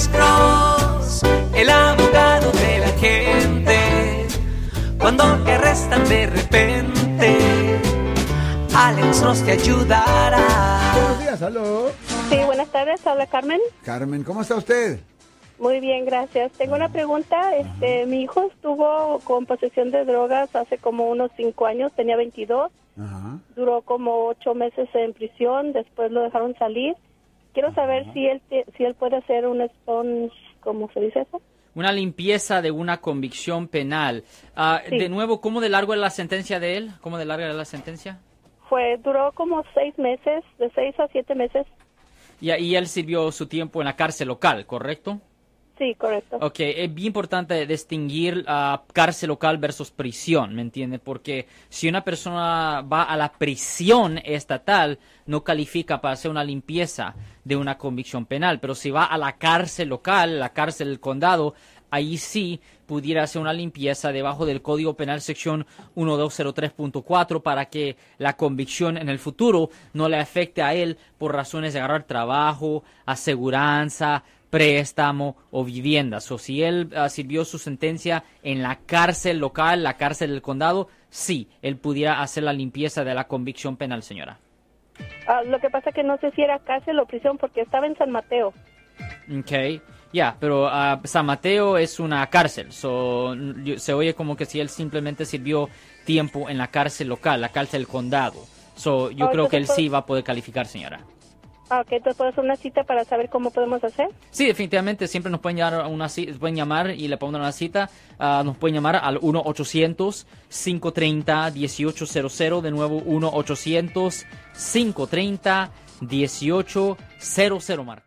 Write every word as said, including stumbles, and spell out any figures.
Alex Ross, el abogado de la gente. Cuando te arrestan de repente, Alex Ross te ayudará. Buenos días, aló. Sí, buenas tardes, habla Carmen. Carmen, ¿cómo está usted? Muy bien, gracias. Tengo una pregunta. Este, mi hijo estuvo con posesión de drogas hace como unos cinco años, tenía veintidós. Ajá. Duró como ocho meses en prisión, después lo dejaron salir. Quiero Ajá. saber si él si él puede hacer un sponge, ¿cómo se dice eso? Una limpieza de una convicción penal. Uh, sí. De nuevo, ¿cómo de largo era la sentencia de él? ¿Cómo de larga era la sentencia? Fue, duró como seis meses, de seis a siete meses. Y ahí él sirvió su tiempo en la cárcel local, ¿correcto? Sí, correcto. Ok, es bien importante distinguir uh, cárcel local versus prisión, ¿me entiendes? Porque si una persona va a la prisión estatal, no califica para hacer una limpieza de una convicción penal. Pero si va a la cárcel local, la cárcel del condado, ahí sí pudiera hacer una limpieza debajo del Código Penal sección doce cero tres punto cuatro para que la convicción en el futuro no le afecte a él por razones de agarrar trabajo, aseguranza, préstamo o viviendas. O si él uh, sirvió su sentencia en la cárcel local, la cárcel del condado, sí, él pudiera hacer la limpieza de la convicción penal, señora. Uh, lo que pasa que no sé si era cárcel o prisión porque estaba en San Mateo. Ok. Ya, yeah, pero uh, San Mateo es una cárcel, so, se oye como que si él simplemente sirvió tiempo en la cárcel local, la cárcel del condado. So, yo oh, creo que él puedo... sí va a poder calificar, señora. Ah, ok, entonces puedes hacer una cita para saber cómo podemos hacer. Sí, definitivamente, siempre nos pueden llamar, una, pueden llamar y le pongan una cita. Uh, nos pueden llamar al uno ochocientos, cinco treinta, dieciocho cero cero, de nuevo uno ochocientos, cinco treinta, dieciocho cero cero, Marco.